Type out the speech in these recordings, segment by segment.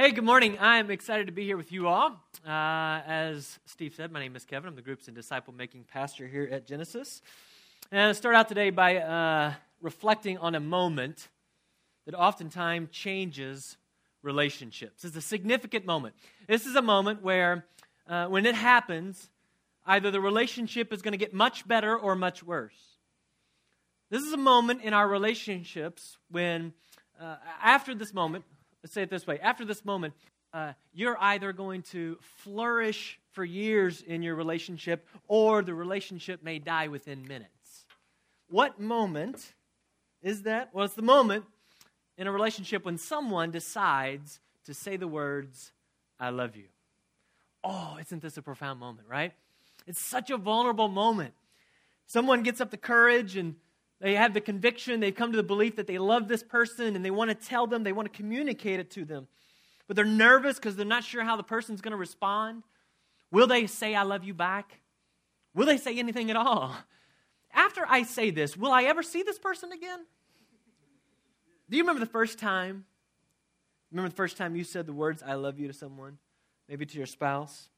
Hey, good morning. I'm excited to be here with you all. As Steve said, my name is Kevin. I'm the Groups and Disciple-Making Pastor here at Genesis. And I'll start out today by reflecting on a moment that oftentimes changes relationships. It's a significant moment. This is a moment where, when it happens, either the relationship is going to get much better or much worse. This is a moment in our relationships when, after this moment, let's say it this way. After this moment, you're either going to flourish for years in your relationship or the relationship may die within minutes. What moment is that? Well, it's the moment in a relationship when someone decides to say the words, "I love you." Oh, isn't this a profound moment, right? It's such a vulnerable moment. Someone gets up the courage and they have the conviction, they've come to the belief that they love this person and they want to tell them, they want to communicate it to them. But they're nervous because they're not sure how the person's going to respond. Will they say, "I love you" back? Will they say anything at all? After I say this, will I ever see this person again? Do you remember the first time? Remember the first time you said the words, "I love you" to someone? Maybe to your spouse?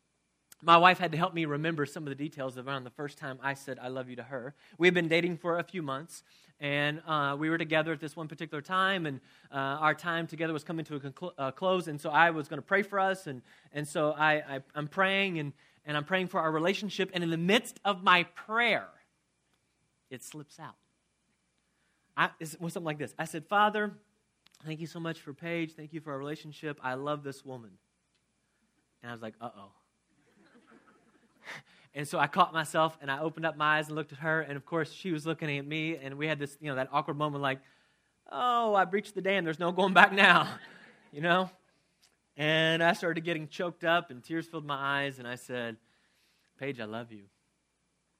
My wife had to help me remember some of the details around the first time I said "I love you" to her. We had been dating for a few months, and we were together at this one particular time, and our time together was coming to a close, and so I was going to pray for us, and so I'm praying, and I'm praying for our relationship, and in the midst of my prayer, it slips out. It was something like this. I said, "Father, thank you so much for Paige. Thank you for our relationship. I love this woman." And I was like, uh-oh. And so I caught myself, and I opened up my eyes and looked at her, and of course, she was looking at me, and we had this, that awkward moment like, oh, I've reached the dam, there's no going back now, And I started getting choked up, and tears filled my eyes, and I said, "Paige, I love you."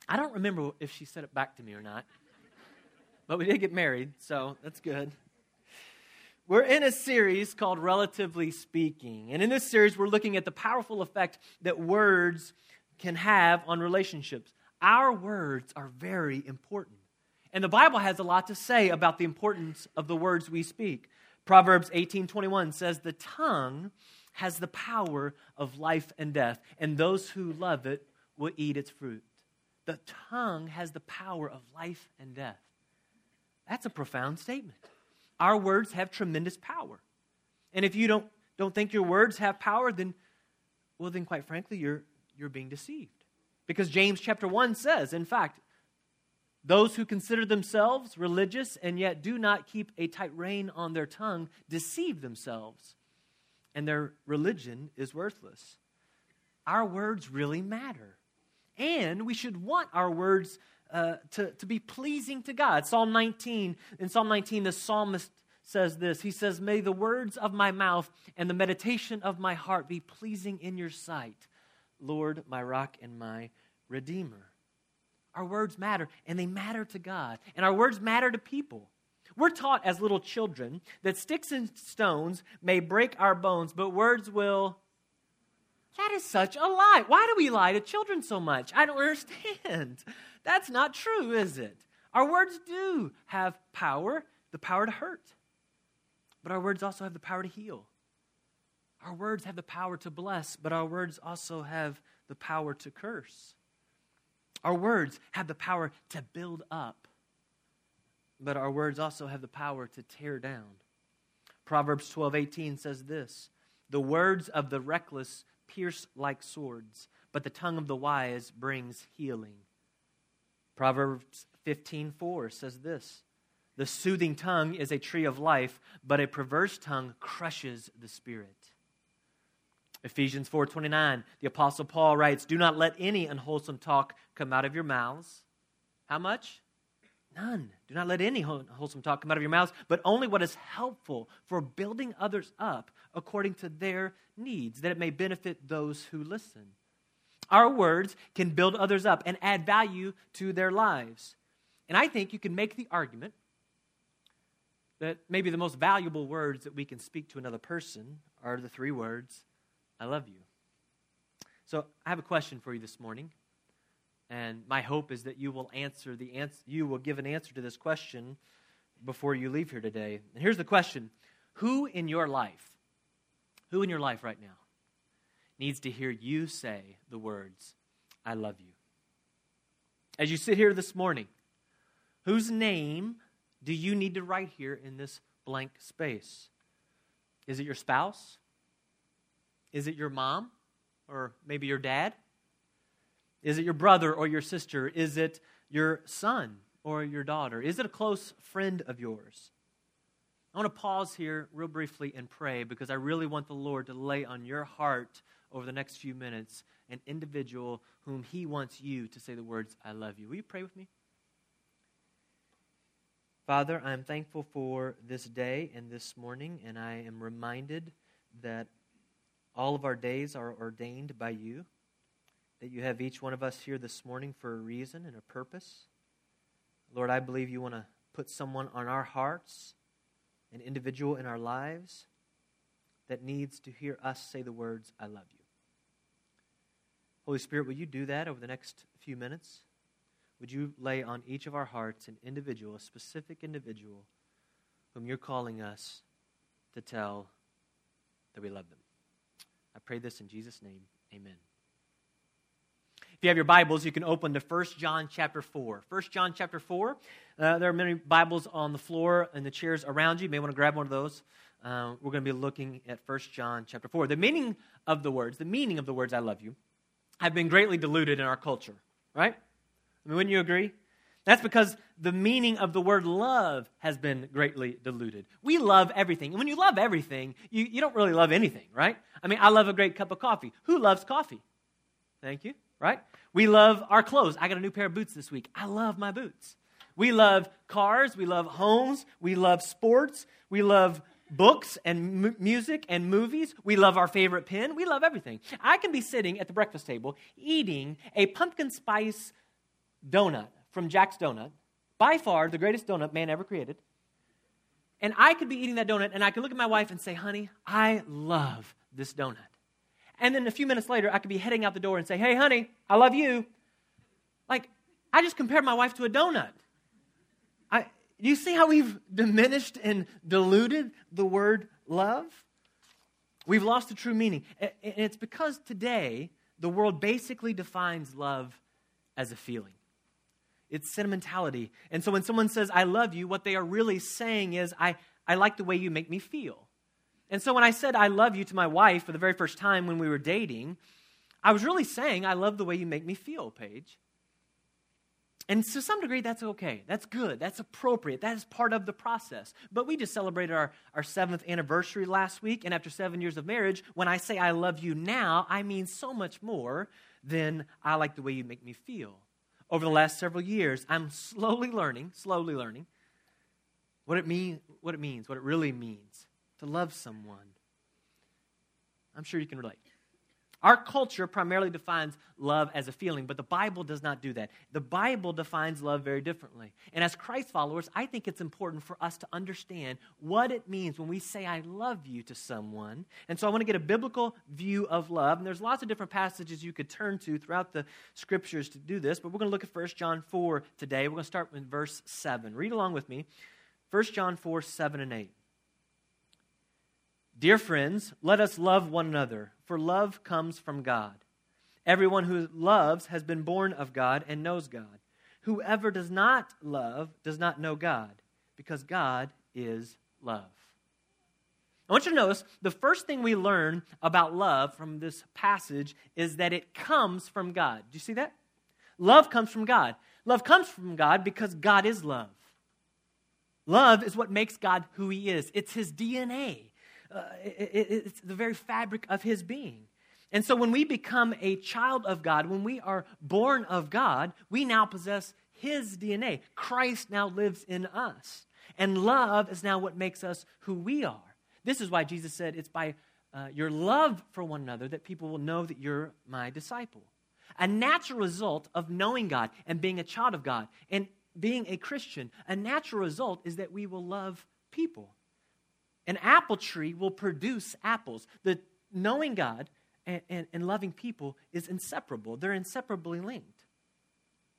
I don't remember if she said it back to me or not, but we did get married, so that's good. We're in a series called Relatively Speaking, and in this series, we're looking at the powerful effect that words can have on relationships. Our words are very important. And the Bible has a lot to say about the importance of the words we speak. Proverbs 18:21 says, "The tongue has the power of life and death, and those who love it will eat its fruit." The tongue has the power of life and death. That's a profound statement. Our words have tremendous power. And if you don't think your words have power, then quite frankly, you're being deceived. Because James chapter 1 says, in fact, those who consider themselves religious and yet do not keep a tight rein on their tongue deceive themselves, and their religion is worthless. Our words really matter. And we should want our words to be pleasing to God. In Psalm 19, the psalmist says this. He says, "May the words of my mouth and the meditation of my heart be pleasing in your sight, Lord, my rock and my redeemer." Our words matter, and they matter to God, and our words matter to people. We're taught as little children that sticks and stones may break our bones, but words will. That is such a lie. Why do we lie to children so much? I don't understand. That's not true, is it? Our words do have power, the power to hurt, but our words also have the power to heal. Our words have the power to bless, but our words also have the power to curse. Our words have the power to build up, but our words also have the power to tear down. Proverbs 12:18 says this, "The words of the reckless pierce like swords, but the tongue of the wise brings healing." Proverbs 15:4 says this, "The soothing tongue is a tree of life, but a perverse tongue crushes the spirit." Ephesians 4:29, the Apostle Paul writes, "Do not let any unwholesome talk come out of your mouths." How much? None. "Do not let any unwholesome talk come out of your mouths, but only what is helpful for building others up according to their needs, that it may benefit those who listen." Our words can build others up and add value to their lives. And I think you can make the argument that maybe the most valuable words that we can speak to another person are the three words, "I love you." So I have a question for you this morning, and my hope is that you will give an answer to this question before you leave here today. And here's the question: Who in your life, Who in your life right now needs to hear you say the words, I love you? As you sit here this morning, whose name do you need to write here in this blank space? Is it your spouse? Is it your mom or maybe your dad? Is it your brother or your sister? Is it your son or your daughter? Is it a close friend of yours? I want to pause here real briefly and pray because I really want the Lord to lay on your heart over the next few minutes an individual whom he wants you to say the words, I love you. Will you pray with me? Father, I am thankful for this day and this morning, and I am reminded that all of our days are ordained by you, that you have each one of us here this morning for a reason and a purpose. Lord, I believe you want to put someone on our hearts, an individual in our lives that needs to hear us say the words, I love you. Holy Spirit, will you do that over the next few minutes? Would you lay on each of our hearts an individual, a specific individual whom you're calling us to tell that we love them? I pray this in Jesus' name, amen. If you have your Bibles, you can open to 1 John chapter 4. 1 John chapter 4. There are many Bibles on the floor and the chairs around you. You may want to grab one of those. We're going to be looking at 1 John chapter 4. The meaning of the words, I love you, have been greatly diluted in our culture, right? I mean, wouldn't you agree? That's because the meaning of the word love has been greatly diluted. We love everything. And when you love everything, you don't really love anything, right? I mean, I love a great cup of coffee. Who loves coffee? Thank you. Right? We love our clothes. I got a new pair of boots this week. I love my boots. We love cars. We love homes. We love sports. We love books and music and movies. We love our favorite pen. We love everything. I can be sitting at the breakfast table eating a pumpkin spice donut from Jack's Donut, by far the greatest donut man ever created. And I could be eating that donut and I could look at my wife and say, honey, I love this donut. And then a few minutes later, I could be heading out the door and say, hey, honey, I love you. Like, I just compared my wife to a donut. Do you see how we've diminished and diluted the word love? We've lost the true meaning. And it's because today, the world basically defines love as a feeling. It's sentimentality. And so when someone says, I love you, what they are really saying is, I like the way you make me feel. And so when I said I love you to my wife for the very first time when we were dating, I was really saying, I love the way you make me feel, Paige. And to some degree, that's okay. That's good. That's appropriate. That is part of the process. But we just celebrated our 7th anniversary last week, and after 7 years of marriage, when I say I love you now, I mean so much more than I like the way you make me feel. Over the last several years, I'm slowly learning what it really means. To love someone. I'm sure you can relate. Our culture primarily defines love as a feeling, but the Bible does not do that. The Bible defines love very differently. And as Christ followers, I think it's important for us to understand what it means when we say, I love you to someone. And so I want to get a biblical view of love. And there's lots of different passages you could turn to throughout the scriptures to do this, but we're going to look at 1 John 4 today. We're going to start with verse 7. Read along with me. 1 John 4, 7 and 8. Dear friends, let us love one another, for love comes from God. Everyone who loves has been born of God and knows God. Whoever does not love does not know God, because God is love. I want you to notice the first thing we learn about love from this passage is that it comes from God. Do you see that? Love comes from God. Love comes from God because God is love. Love is what makes God who he is. It's his DNA. It's the very fabric of his being. And so when we become a child of God, when we are born of God, we now possess his DNA. Christ now lives in us. And love is now what makes us who we are. This is why Jesus said, it's by your love for one another that people will know that you're my disciple. A natural result of knowing God and being a child of God and being a Christian, a natural result is that we will love people. An apple tree will produce apples. The knowing God and loving people is inseparable. They're inseparably linked.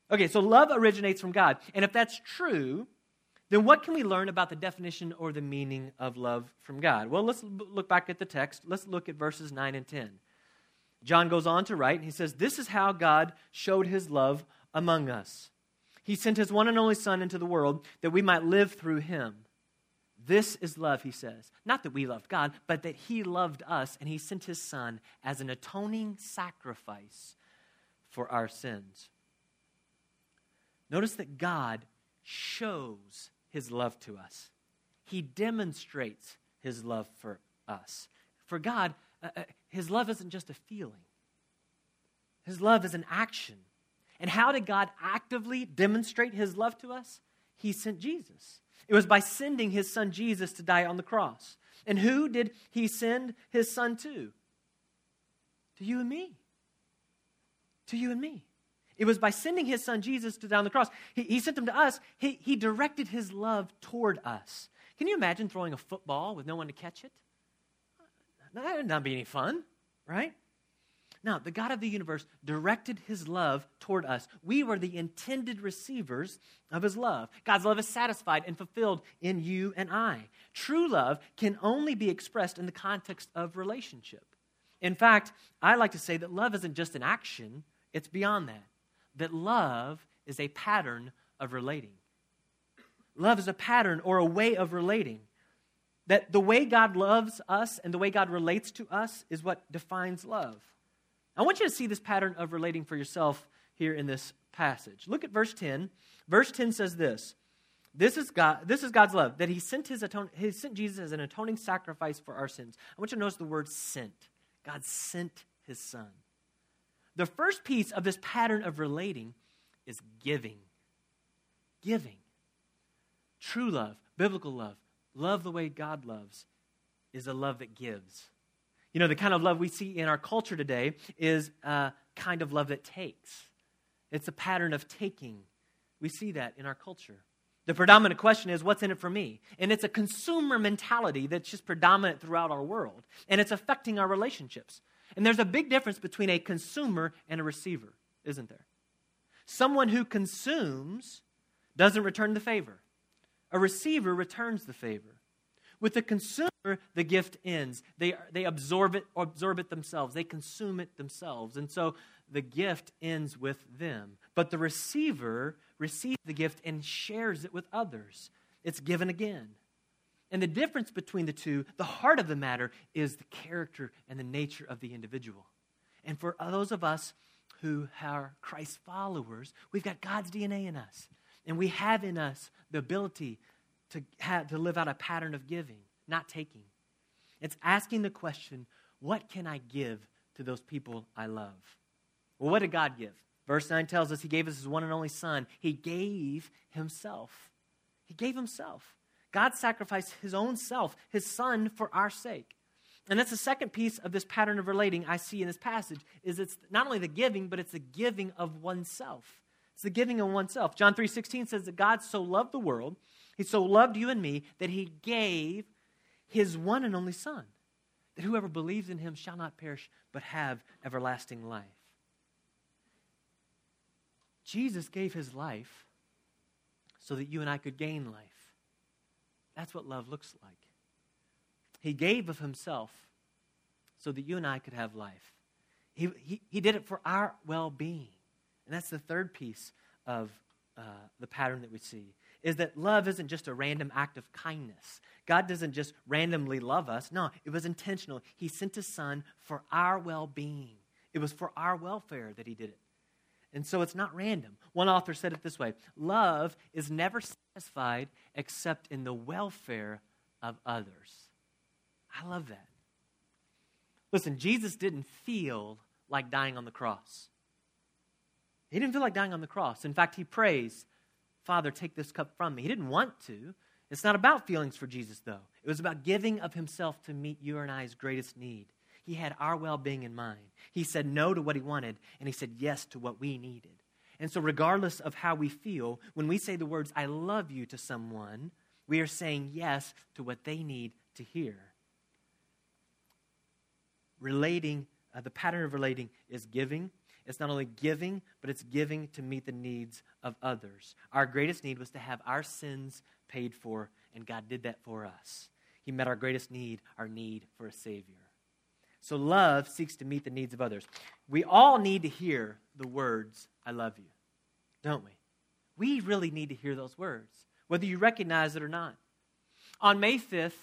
Okay, so love originates from God. And if that's true, then what can we learn about the definition or the meaning of love from God? Well, let's look back at the text. Let's look at verses 9 and 10. John goes on to write, and he says, "This is how God showed his love among us. He sent his one and only Son into the world that we might live through him. This is love," he says. Not that we loved God, but that he loved us, and he sent his Son as an atoning sacrifice for our sins. Notice that God shows his love to us. He demonstrates his love for us. For God, his love isn't just a feeling. His love is an action. And how did God actively demonstrate his love to us? He sent Jesus. It was by sending his Son Jesus to die on the cross. And who did he send his Son to? To you and me. To you and me. It was by sending his Son Jesus to die on the cross. He sent him to us. He directed his love toward us. Can you imagine throwing a football with no one to catch it? That would not be any fun, right? Now, the God of the universe directed his love toward us. We were the intended receivers of his love. God's love is satisfied and fulfilled in you and I. True love can only be expressed in the context of relationship. In fact, I like to say that love isn't just an action, it's beyond that. That love is a pattern of relating. Love is a pattern or a way of relating. That the way God loves us and the way God relates to us is what defines love. I want you to see this pattern of relating for yourself here in this passage. Look at verse 10. Verse 10 says this. This is God's love, that he sent Jesus as an atoning sacrifice for our sins. I want you to notice the word sent. God sent his Son. The first piece of this pattern of relating is giving. Giving. True love, biblical love, love the way God loves, is a love that gives. You know, the kind of love we see in our culture today is a kind of love that takes. It's a pattern of taking. We see that in our culture. The predominant question is, what's in it for me? And it's a consumer mentality that's just predominant throughout our world, and it's affecting our relationships. And there's a big difference between a consumer and a receiver, isn't there? Someone who consumes doesn't return the favor. A receiver returns the favor. With the consumer, the gift ends. They absorb it themselves. They consume it themselves. And so the gift ends with them. But the receiver receives the gift and shares it with others. It's given again. And the difference between the two, the heart of the matter, is the character and the nature of the individual. And for those of us who are Christ followers, we've got God's DNA in us. And we have in us the ability to live out a pattern of giving, not taking. It's asking the question, what can I give to those people I love? Well, what did God give? Verse 9 tells us he gave us his one and only Son. He gave himself. He gave himself. God sacrificed his own self, his Son, for our sake. And that's the second piece of this pattern of relating I see in this passage, is it's not only the giving, but it's the giving of oneself. It's the giving of oneself. John 3:16 says that God so loved the world, he so loved you and me, that he gave his one and only Son, that whoever believes in him shall not perish, but have everlasting life. Jesus gave his life so that you and I could gain life. That's what love looks like. He gave of himself so that you and I could have life. He did it for our well-being. And that's the third piece of the pattern that we see, is that love isn't just a random act of kindness. God doesn't just randomly love us. No, it was intentional. He sent his Son for our well-being. It was for our welfare that he did it. And so it's not random. One author said it this way: love is never satisfied except in the welfare of others. I love that. Listen, Jesus didn't feel like dying on the cross. He didn't feel like dying on the cross. In fact, he prays, "Father, take this cup from me." He didn't want to. It's not about feelings for Jesus, though. It was about giving of himself to meet you and I's greatest need. He had our well-being in mind. He said no to what he wanted, and he said yes to what we needed. And so regardless of how we feel, when we say the words, "I love you" to someone, we are saying yes to what they need to hear. Relating, the pattern of relating is giving. It's not only giving, but it's giving to meet the needs of others. Our greatest need was to have our sins paid for, and God did that for us. He met our greatest need, our need for a Savior. So love seeks to meet the needs of others. We all need to hear the words, I love you, don't we? We really need to hear those words, whether you recognize it or not. On May 5th,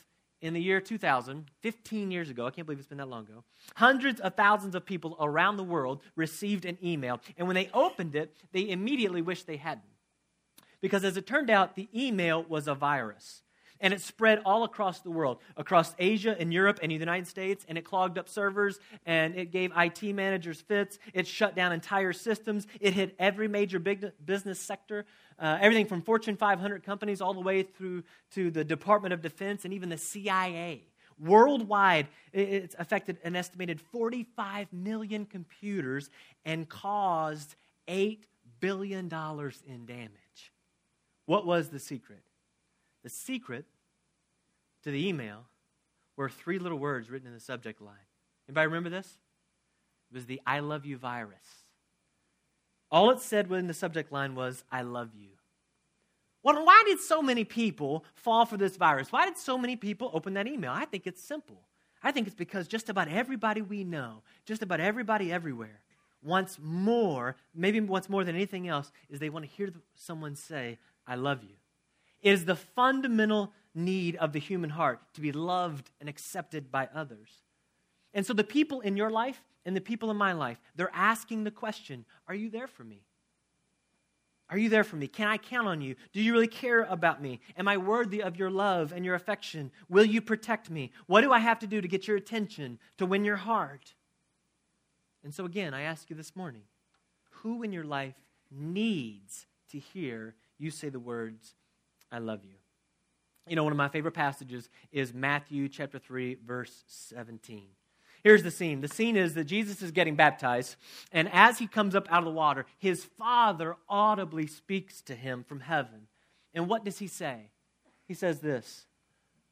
in the year 2000, 15 years ago, I can't believe it's been that long ago, hundreds of thousands of people around the world received an email. And when they opened it, they immediately wished they hadn't. Because as it turned out, the email was a virus. And it spread all across the world, across Asia and Europe and the United States, and it clogged up servers, and it gave IT managers fits. It shut down entire systems. It hit every major big business sector, everything from Fortune 500 companies all the way through to the Department of Defense and even the CIA. Worldwide, it's affected an estimated 45 million computers and caused $8 billion in damage. What was the secret? The secret to the email were three little words written in the subject line. Anybody remember this? It was the I love you virus. All it said within the subject line was, I love you. Well, why did so many people fall for this virus? Why did so many people open that email? I think it's simple. I think it's because just about everybody we know, just about everybody everywhere, wants more, maybe wants more than anything else, is they want to hear someone say, I love you. It is the fundamental need of the human heart to be loved and accepted by others. And so the people in your life and the people in my life, they're asking the question, are you there for me? Are you there for me? Can I count on you? Do you really care about me? Am I worthy of your love and your affection? Will you protect me? What do I have to do to get your attention, to win your heart? And so again, I ask you this morning, who in your life needs to hear you say the words, I love you? You know, one of my favorite passages is Matthew chapter 3, verse 17. Here's the scene. The scene is that Jesus is getting baptized, and as he comes up out of the water, his Father audibly speaks to him from heaven. And what does he say? He says this.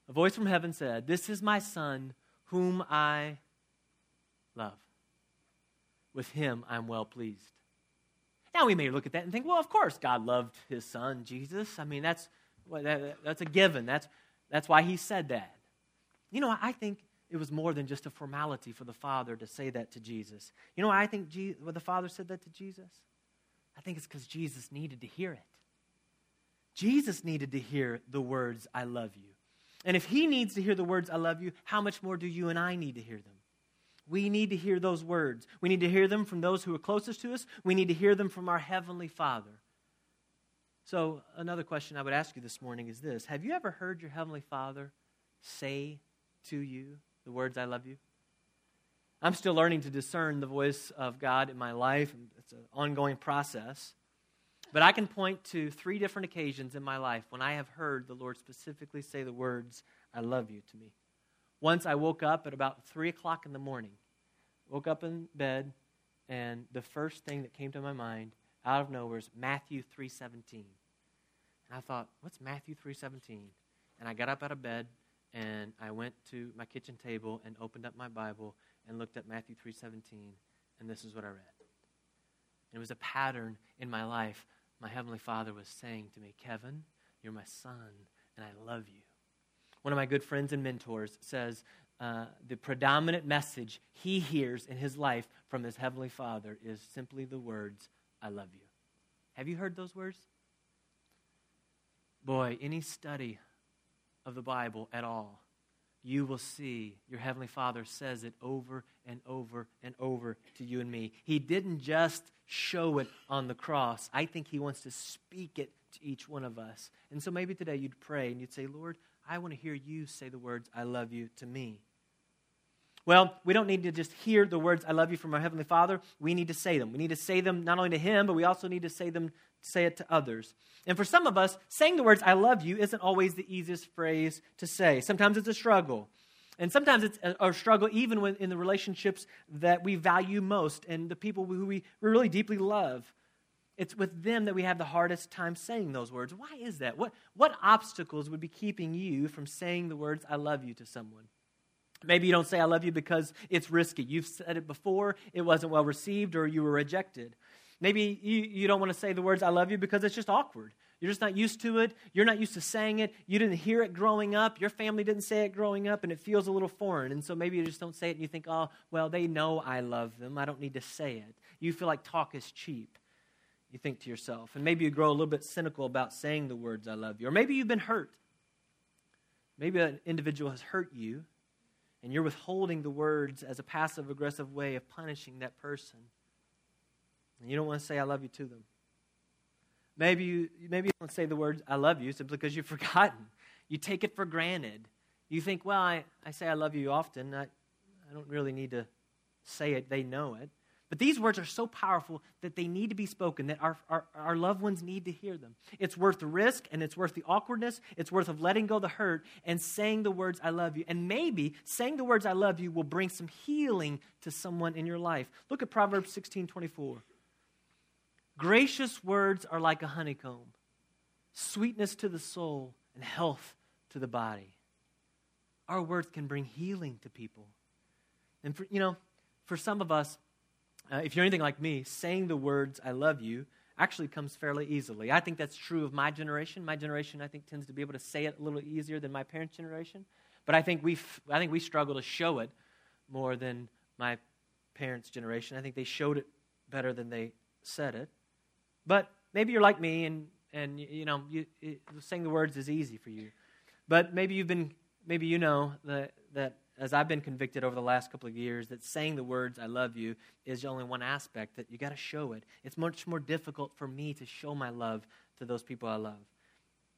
A voice from heaven said, "This is my Son, whom I love. With him I'm well pleased." Now we may look at that and think, well, of course God loved his Son, Jesus. I mean, that's a given. That's why he said that. You know, I think it was more than just a formality for the Father to say that to Jesus. You know why I think the Father said that to Jesus? I think it's because Jesus needed to hear it. Jesus needed to hear the words, I love you. And if he needs to hear the words, I love you, how much more do you and I need to hear them? We need to hear those words. We need to hear them from those who are closest to us. We need to hear them from our Heavenly Father. So another question I would ask you this morning is this. Have you ever heard your Heavenly Father say to you the words, I love you? I'm still learning to discern the voice of God in my life. It's an ongoing process. But I can point to three different occasions in my life when I have heard the Lord specifically say the words, I love you, to me. Once I woke up at about 3 o'clock in the morning. Woke up in bed, and the first thing that came to my mind out of nowhere is Matthew 3:17. And I thought, what's Matthew 3:17? And I got up out of bed, and I went to my kitchen table and opened up my Bible and looked up Matthew 3:17, and this is what I read. It was a pattern in my life. My Heavenly Father was saying to me, Kevin, you're my son, and I love you. One of my good friends and mentors says the predominant message he hears in his life from his Heavenly Father is simply the words, I love you. Have you heard those words? Boy, any study of the Bible at all, you will see your Heavenly Father says it over and over and over to you and me. He didn't just show it on the cross. I think he wants to speak it to each one of us. And so maybe today you'd pray and you'd say, Lord, I want to hear you say the words, I love you, to me. Well, we don't need to just hear the words, I love you, from our Heavenly Father. We need to say them. We need to say them not only to him, but we also need to say it to others. And for some of us, saying the words, I love you, isn't always the easiest phrase to say. Sometimes it's a struggle. And sometimes it's a struggle even in the relationships that we value most and the people who we really deeply love. It's with them that we have the hardest time saying those words. Why is that? What obstacles would be keeping you from saying the words, I love you, to someone? Maybe you don't say I love you because it's risky. You've said it before, it wasn't well received, or you were rejected. Maybe you don't want to say the words I love you because it's just awkward. You're just not used to it. You're not used to saying it. You didn't hear it growing up. Your family didn't say it growing up, and it feels a little foreign. And so maybe you just don't say it, and you think, oh, well, they know I love them. I don't need to say it. You feel like talk is cheap, you think to yourself. And maybe you grow a little bit cynical about saying the words I love you. Or maybe you've been hurt. Maybe an individual has hurt you, and you're withholding the words as a passive-aggressive way of punishing that person. And you don't want to say I love you to them. Maybe you don't say the words I love you simply because you've forgotten. You take it for granted. You think, well, I say I love you often. I don't really need to say it. They know it. But these words are so powerful that they need to be spoken, that our loved ones need to hear them. It's worth the risk, and it's worth the awkwardness. It's worth of letting go the hurt and saying the words I love you. And maybe saying the words I love you will bring some healing to someone in your life. Look at Proverbs 16:24. Gracious words are like a honeycomb, sweetness to the soul and health to the body. Our words can bring healing to people. And for some of us, if you're anything like me, saying the words I love you actually comes fairly easily. I think that's true of my generation. My generation, I think, tends to be able to say it a little easier than my parents' generation. But I think we struggle to show it more than my parents' generation. I think they showed it better than they said it. But maybe you're like me, and saying the words is easy for you. But maybe you know that as I've been convicted over the last couple of years, that saying the words I love you is only one aspect, that you got to show it. It's much more difficult for me to show my love to those people I love.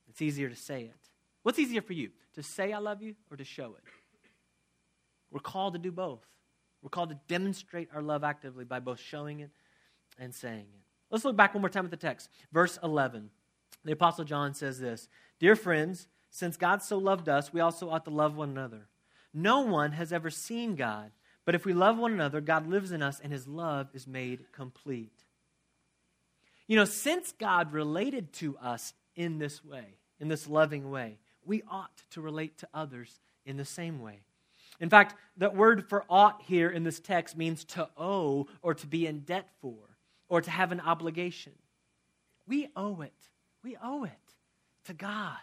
It's easier to say it. What's easier for you, to say I love you or to show it? We're called to do both. We're called to demonstrate our love actively by both showing it and saying it. Let's look back one more time at the text. Verse 11, the Apostle John says this, "Dear friends, since God so loved us, we also ought to love one another. No one has ever seen God, but if we love one another, God lives in us and his love is made complete." Since God related to us in this way, in this loving way, we ought to relate to others in the same way. In fact, the word for ought here in this text means to owe or to be in debt for, or to have an obligation. We owe it. We owe it to God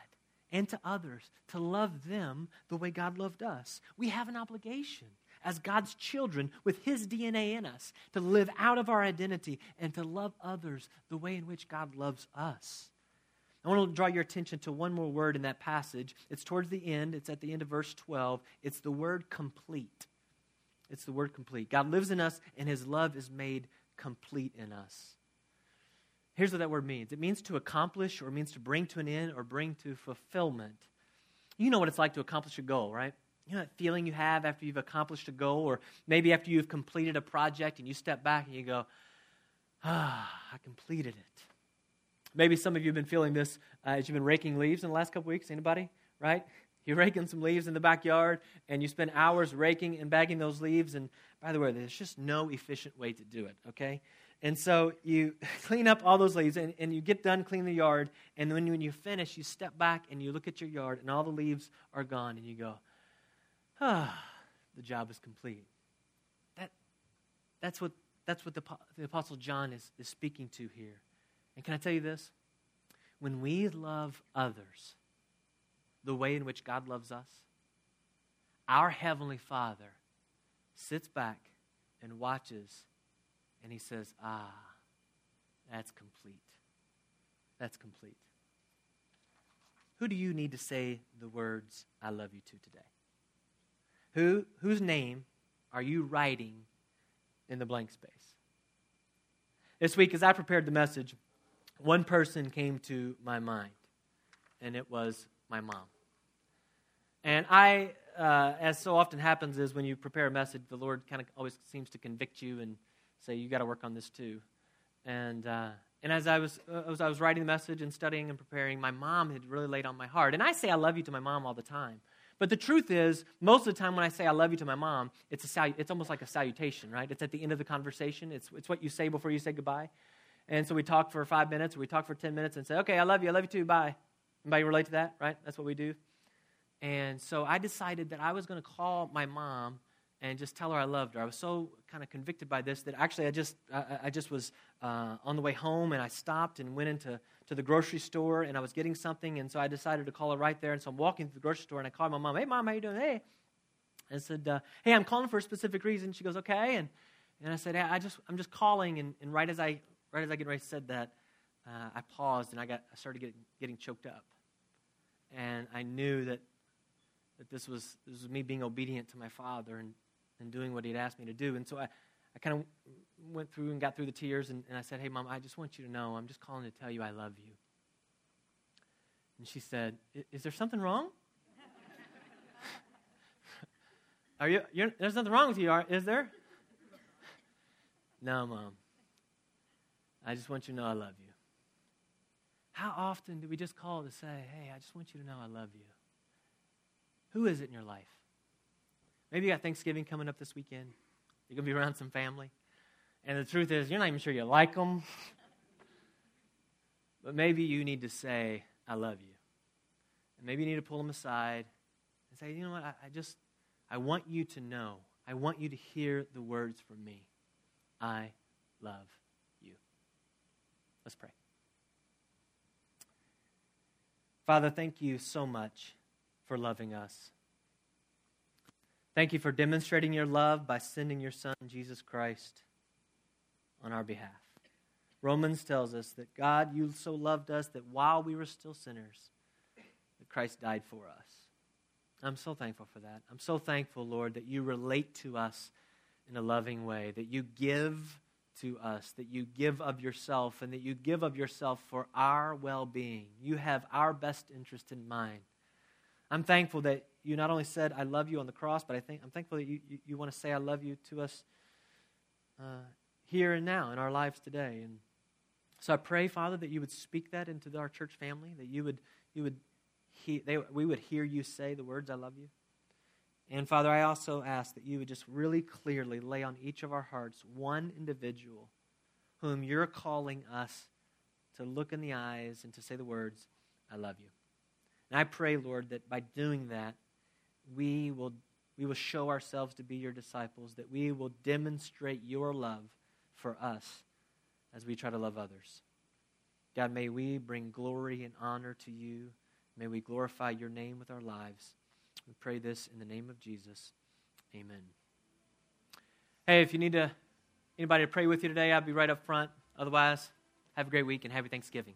and to others to love them the way God loved us. We have an obligation as God's children with his DNA in us to live out of our identity and to love others the way in which God loves us. I want to draw your attention to one more word in that passage. It's towards the end. It's at the end of verse 12. It's the word complete. It's the word complete. God lives in us and his love is made complete in us. Here's what that word means. It means to accomplish, or means to bring to an end, or bring to fulfillment. You know what it's like to accomplish a goal, right? You know that feeling you have after you've accomplished a goal, or maybe after you've completed a project and you step back and you go, I completed it. Maybe some of you have been feeling this as you've been raking leaves in the last couple weeks. Anybody, right? You're raking some leaves in the backyard, and you spend hours raking and bagging those leaves. And by the way, there's just no efficient way to do it, okay? And so you clean up all those leaves, and you get done cleaning the yard. And when you finish, you step back, and you look at your yard, and all the leaves are gone. And you go, the job is complete. That's what the Apostle John is speaking to here. And can I tell you this? When we love others the way in which God loves us, our Heavenly Father sits back and watches, and he says, that's complete. That's complete. Who do you need to say the words, I love you to today? Whose name are you writing in the blank space? This week, as I prepared the message, one person came to my mind, and it was my mom. And I, as so often happens, is when you prepare a message, the Lord kind of always seems to convict you and say, you got to work on this too. And as I was writing the message and studying and preparing, my mom had really laid on my heart. And I say I love you to my mom all the time. But the truth is, most of the time when I say I love you to my mom, it's almost like a salutation, right? It's at the end of the conversation. It's what you say before you say goodbye. And so we talk for 5 minutes, or we talk for 10 minutes and say, okay, I love you too, bye. Anybody relate to that, right? That's what we do. And so I decided that I was going to call my mom and just tell her I loved her. I was so kind of convicted by this that actually I just was on the way home, and I stopped and went into the grocery store, and I was getting something, and so I decided to call her right there. And so I'm walking to the grocery store, and I called my mom. Hey, Mom, how you doing? Hey. And I said, hey, I'm calling for a specific reason. She goes, okay. And I said, hey, I'm just calling. And right as I get ready to say that, I paused, and I started getting choked up. And I knew that this was me being obedient to my father and doing what he'd asked me to do. And so I kind of went through and got through the tears, and I said, hey, Mom, I just want you to know, I'm just calling to tell you I love you. And she said, is there something wrong? There's nothing wrong with you, is there? No, Mom. I just want you to know I love you. How often do we just call to say, hey, I just want you to know I love you? Who is it in your life? Maybe you got Thanksgiving coming up this weekend. You're going to be around some family. And the truth is, you're not even sure you like them. But maybe you need to say, I love you. And maybe you need to pull them aside and say, you know what, I want you to know. I want you to hear the words from me. I love you. Let's pray. Father, thank you so much for loving us. Thank you for demonstrating your love by sending your Son, Jesus Christ, on our behalf. Romans tells us that God, you so loved us that while we were still sinners, that Christ died for us. I'm so thankful for that. I'm so thankful, Lord, that you relate to us in a loving way, that you give to us, that you give of yourself, and that you give of yourself for our well-being. You have our best interest in mind. I'm thankful that you not only said, I love you on the cross, but I'm thankful that you want to say, I love you to us here and now in our lives today. And so I pray, Father, that you would speak that into our church family, that we would hear you say the words, I love you. And Father, I also ask that you would just really clearly lay on each of our hearts one individual whom you're calling us to look in the eyes and to say the words, I love you. And I pray, Lord, that by doing that, we will show ourselves to be your disciples, that we will demonstrate your love for us as we try to love others. God, may we bring glory and honor to you. May we glorify your name with our lives. We pray this in the name of Jesus. Amen. Hey, if you need anybody to pray with you today, I'll be right up front. Otherwise, have a great week and happy Thanksgiving.